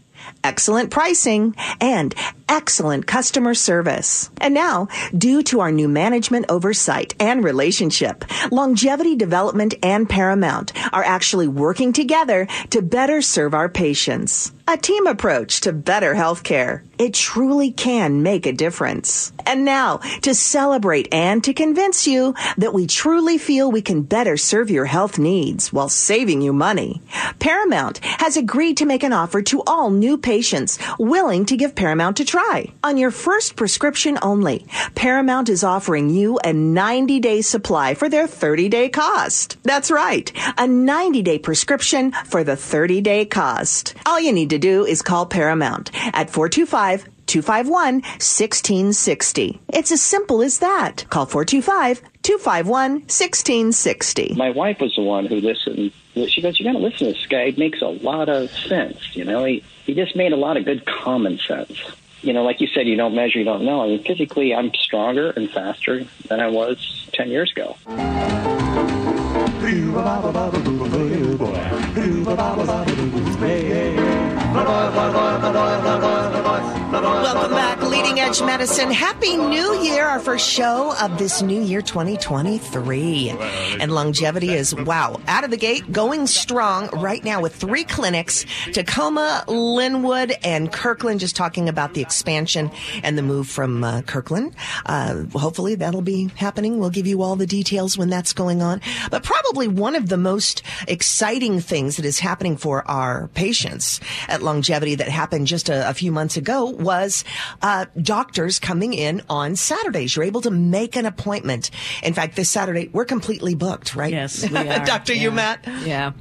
excellent pricing, and excellent customer service. And now, due to our new management oversight and relationship, Longevity Development and Paramount are actually working together to better serve our patients. A team approach to better healthcare. It truly can make a difference. And now, to celebrate and to convince you that we truly feel we can better serve your health needs while saving you money, Paramount has agreed to make an offer to all new patients willing to give Paramount a try. On your first prescription only, Paramount is offering you a 90-day supply for their 30-day cost. That's right, a 90-day prescription for the 30-day cost. All you need to do is call Paramount at 425-251-1660. It's as simple as that. Call 425-251-1660. My wife was the one who listened. She goes, you got to listen to this guy. It makes a lot of sense. You know, he just made a lot of good common sense. You know, like you said, you don't measure, you don't know. I mean, physically, I'm stronger and faster than I was 10 years ago. Welcome back, Leading Edge Medicine. Happy New Year, our first show of this new year, 2023. And Longevity is, out of the gate, going strong right now with 3 clinics, Tacoma, Linwood, and Kirkland, just talking about the expansion and the move from Kirkland. Hopefully that'll be happening. We'll give you all the details when that's going on. But probably one of the most exciting things that is happening for our patients at Longevity that happened just a few months ago was Dr. doctors coming in on Saturdays. You're able to make an appointment. In fact, this Saturday, we're completely booked, right? Yes, we are. Dr. Yumat. Yeah,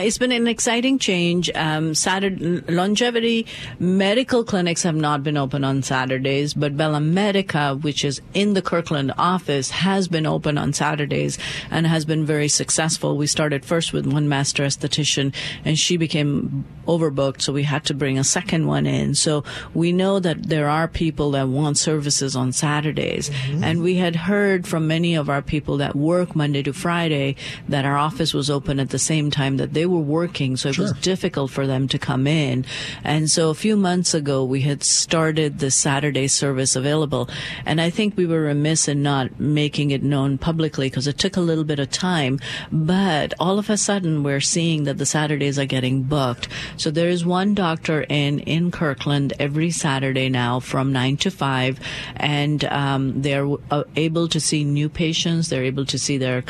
it's been an exciting change. Longevity Medical Clinics have not been open on Saturdays, but Bella Medica, which is in the Kirkland office, has been open on Saturdays and has been very successful. We started first with one master esthetician, and she became overbooked, so we had to bring a second one in. So we know that there are people that want services on Saturdays. Mm-hmm. And we had heard from many of our people that work Monday to Friday that our office was open at the same time that they were working, so it was difficult for them to come in. And so a few months ago, we had started the Saturday service available. And I think we were remiss in not making it known publicly because it took a little bit of time. But all of a sudden, we're seeing that the Saturdays are getting booked. So there is one doctor in Kirkland every Saturday now from 9 to 5, and they're able to see new patients. They're able to see their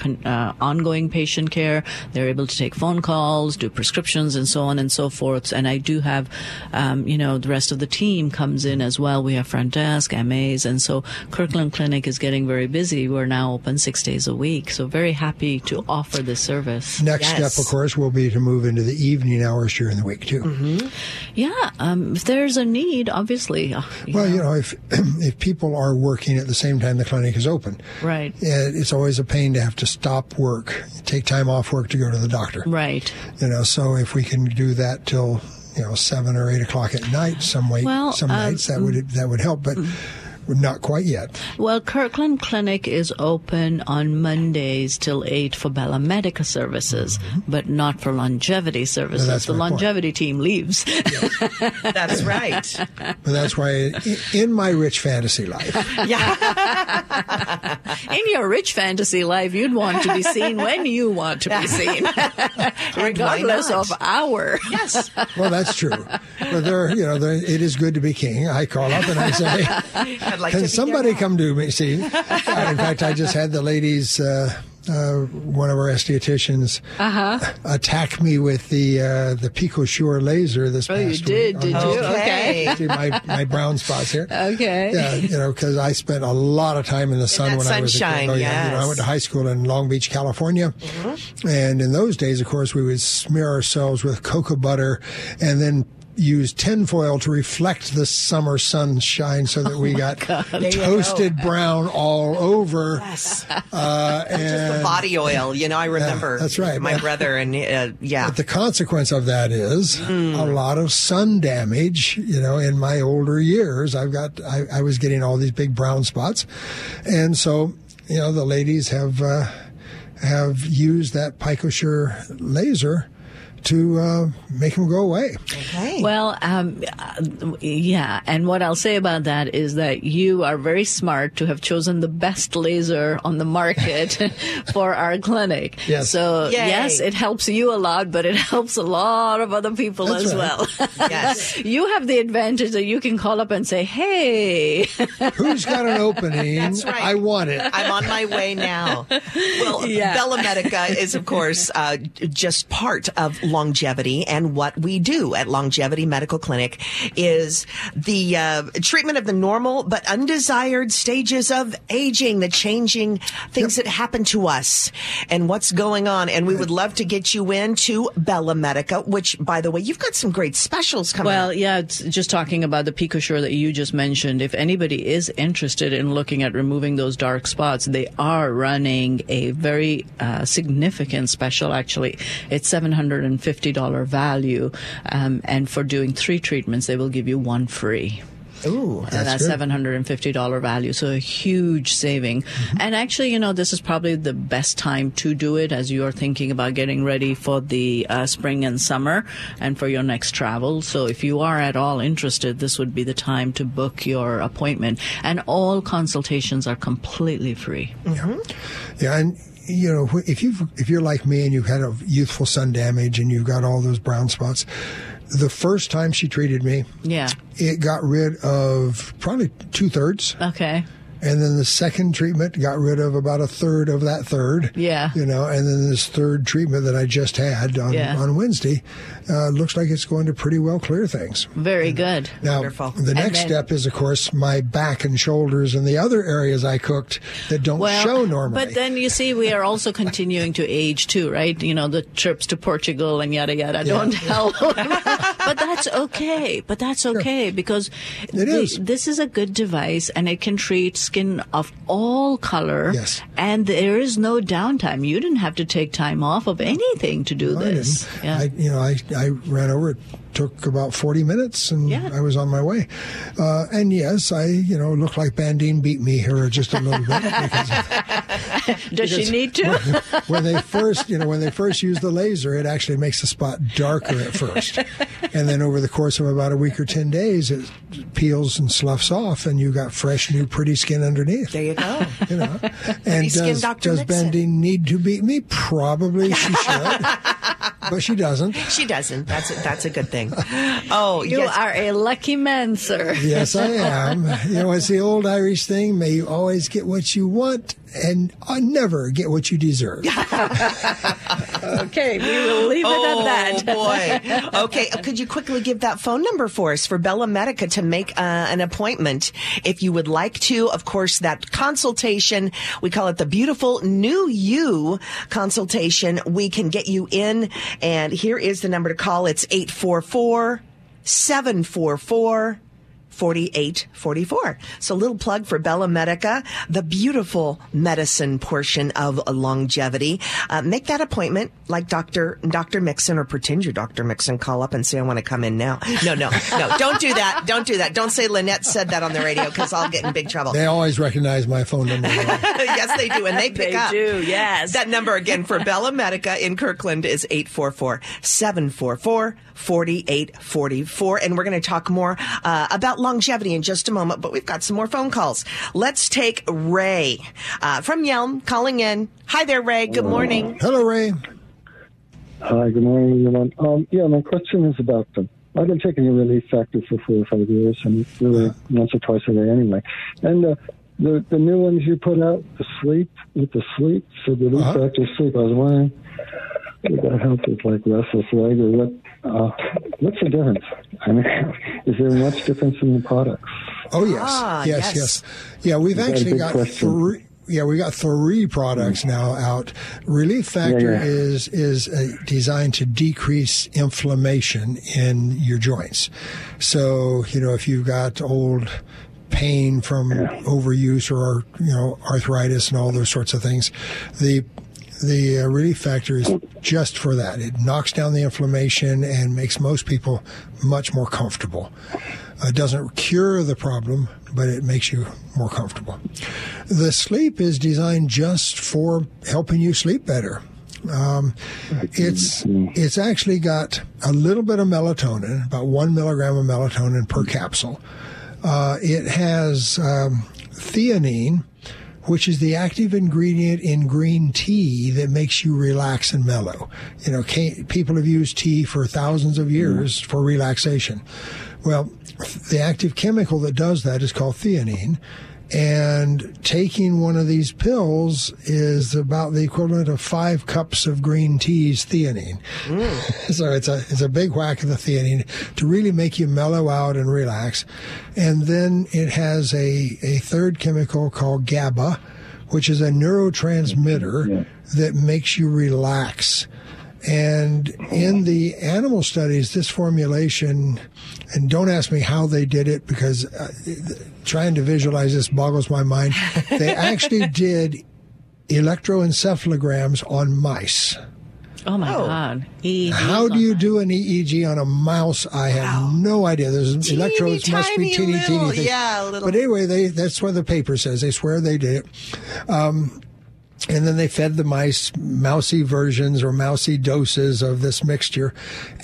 ongoing patient care. They're able to take phone calls, do prescriptions, and so on and so forth. And I do have, the rest of the team comes in as well. We have front desk, MAs, and so Kirkland Clinic is getting very busy. We're now open 6 days a week, so very happy to offer this service. Next step, of course, will be to move into the evening hours during the week, too. Mm-hmm. Yeah, if there's a need, obviously. If people are working at the same time the clinic is open, right? It's always a pain to have to stop work, take time off work to go to the doctor. Right. So if we can do that till 7 or 8 o'clock at night, some nights that would help, but. Not quite yet. Well, Kirkland Clinic is open on Mondays till 8 for Bella Medica services, but not for longevity services. No, the longevity team leaves. Yes. That's right. But that's why in my rich fantasy life. Yeah. In your rich fantasy life, you'd want to be seen when you want to be seen, regardless of hour. Yes. Well, that's true. But it is good to be king. I call up and I say... Can somebody come to me? See, in fact, I just had the ladies, one of our estheticians, attack me with the PicoSure laser this past week. Did you? Okay. See my brown spots here. Okay. Yeah, because I spent a lot of time in the sun when I was a kid. I went to high school in Long Beach, California. Mm-hmm. And in those days, of course, we would smear ourselves with cocoa butter and then use tinfoil to reflect the summer sunshine so that we got toasted brown all over. Yes. And just the body oil, I remember. That's right. My brother and, But the consequence of that is a lot of sun damage, in my older years. I was getting all these big brown spots. And so, the ladies have used that PicoSure laser to make them go away. Okay. Well, and what I'll say about that is that you are very smart to have chosen the best laser on the market for our clinic. Yes. So, yes, it helps you a lot, but it helps a lot of other people as well. Yes. You have the advantage that you can call up and say, hey. Who's got an opening? That's right. I want it. I'm on my way now. Well, Bella Medica is, of course, just part of longevity, and what we do at Longevity Medical Clinic is the treatment of the normal but undesired stages of aging, the changing things that happen to us and what's going on. And we would love to get you into Bella Medica, which, by the way, you've got some great specials coming up. Well, it's just talking about the PicoSure that you just mentioned. If anybody is interested in looking at removing those dark spots, they are running a very significant special, actually. It's $750 value, and for doing 3 treatments, they will give you 1 free. Ooh, that's $750 value, so a huge saving. Mm-hmm. And actually, this is probably the best time to do it as you are thinking about getting ready for the spring and summer and for your next travel. So if you are at all interested, this would be the time to book your appointment. And all consultations are completely free. Mm-hmm. Yeah, and if you're like me and you've had a youthful sun damage and you've got all those brown spots, the first time she treated me, it got rid of probably 2/3. Okay. And then the second treatment got rid of about a third of that third. Yeah. You know, and then this third treatment that I just had on Wednesday looks like it's going to pretty well clear things. Very good. Now, wonderful. The next step is, of course, my back and shoulders and the other areas I cooked that don't show normally. But then, you see, we are also continuing to age, too, right? You know, the trips to Portugal and yada, yada don't help. But that's okay. But that's okay because this is a good device and it can treat skin of all color. Yes. And there is no downtime. You didn't have to take time off of anything to do this. I ran over it. Took about 40 minutes, and I was on my way. And yes, I look like Bandine beat me here just a little bit. Does she need to? When they first, use the laser, it actually makes the spot darker at first, and then over the course of about a week or 10 days, it peels and sloughs off, and you got fresh, new, pretty skin underneath. There you go. You know, and does Bandine need to beat me? Probably she should, but she doesn't. She doesn't. That's a good thing. Oh, you are a lucky man, sir. Yes, I am. It's the old Irish thing. May you always get what you want and never get what you deserve. Okay, we will leave it at that. Boy. Okay, could you quickly give that phone number for us for Bella Medica to make an appointment if you would like to? Of course, that consultation, we call it the beautiful new you consultation. We can get you in, and here is the number to call. It's 844-744-4844. So a little plug for Bella Medica, the beautiful medicine portion of longevity. Make that appointment like Dr. Mixon, or pretend you're Dr. Mixon. Call up and say, I want to come in now. No. Don't do that. Don't do that. Don't say Lynette said that on the radio, because I'll get in big trouble. They always recognize my phone number. Yes, they do. And they pick up. They do, yes. That number again for Bella Medica in Kirkland is 844-744-4844. And we're going to talk more about longevity in just a moment, but we've got some more phone calls. Let's take Ray from Yelm calling in. Hi there, Ray. Good morning. Hello, Ray. Hi, good morning, everyone. My question is about them. I've been taking a Relief Factor for 4 or 5 years, and really once or twice a day anyway. And the new ones you put out, the sleep, so the Relief Factor sleep, I was wondering, would that help with like restless leg or what? What's the difference? I mean, is there much difference in the products? Oh yes, yes. Yeah, we've actually got three. Yeah, we got three products now out. Relief Factor is designed to decrease inflammation in your joints. So if you've got old pain from overuse or arthritis and all those sorts of things, The Relief Factor is just for that. It knocks down the inflammation and makes most people much more comfortable. It doesn't cure the problem, but it makes you more comfortable. The sleep is designed just for helping you sleep better. It's actually got a little bit of melatonin, about 1 milligram of melatonin per capsule. It has theanine, which is the active ingredient in green tea that makes you relax and mellow. People have used tea for thousands of years for relaxation. Well, the active chemical that does that is called theanine. And taking one of these pills is about the equivalent of 5 cups of green tea's theanine. So it's a big whack of the theanine to really make you mellow out and relax. And then it has a third chemical called GABA, which is a neurotransmitter that makes you relax. And in the animal studies, this formulation, and don't ask me how they did it, because trying to visualize this boggles my mind. They actually did electroencephalograms on mice. Oh, my God. EEGs. How do you do an EEG on a mouse? I have no idea. There's electrodes must be teeny things. Yeah, little. But anyway, that's what the paper says. They swear they did it. And then they fed the mice mousy versions or mousy doses of this mixture.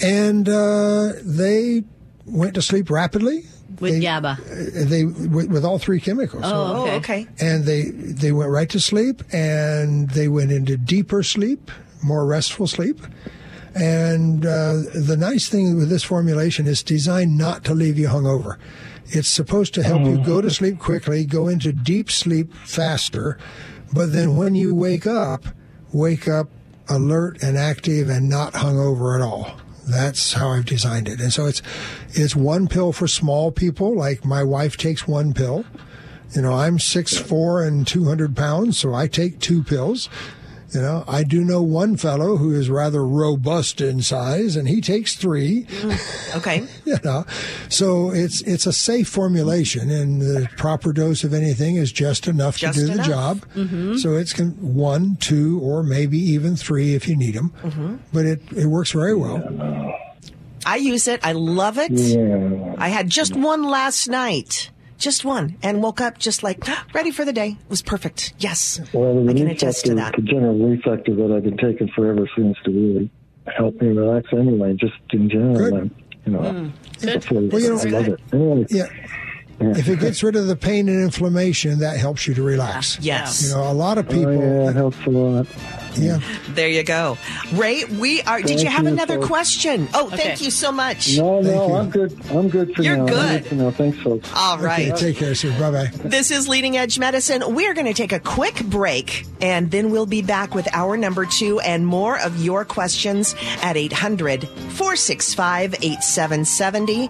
And they went to sleep rapidly. With GABA. With all three chemicals. Oh, so, okay. And they went right to sleep, and they went into deeper sleep, more restful sleep. And the nice thing with this formulation, it's designed not to leave you hungover. It's supposed to help you go to sleep quickly, go into deep sleep faster, but then when you wake up alert and active and not hungover at all. That's how I've designed it. And so it's one pill for small people, like my wife takes one pill. You know, I'm 6'4" and 200 pounds, so I take two pills. You know, I do know one fellow who is rather robust in size, and he takes three. Okay. You know, so it's a safe formulation, and the proper dose of anything is just enough to do the job. Mm-hmm. So it's one, two, or maybe even three if you need them. Mm-hmm. But it works very well. I use it. I love it. Yeah. I had just one last night. Just one, and woke up just like ready for the day. It was perfect. Yes, well, I can attest to that. The general relief factor that I've been taking forever seems to really help me relax. Anyway, just in general, you know, I love it. Anyway, if it gets rid of the pain and inflammation, that helps you to relax. Yeah. Yes, you know, a lot of people. Oh, yeah, it helps a lot. Yeah. There you go. Ray, we are. Did you have another question? Oh, thank you so much. No, I'm good. I'm good for now. You're good. No, thanks, folks. All right. Okay, take care, sir. Bye-bye. This is Leading Edge Medicine. We're going to take a quick break, and then we'll be back with hour number 2 and more of your questions at 800-465-8770.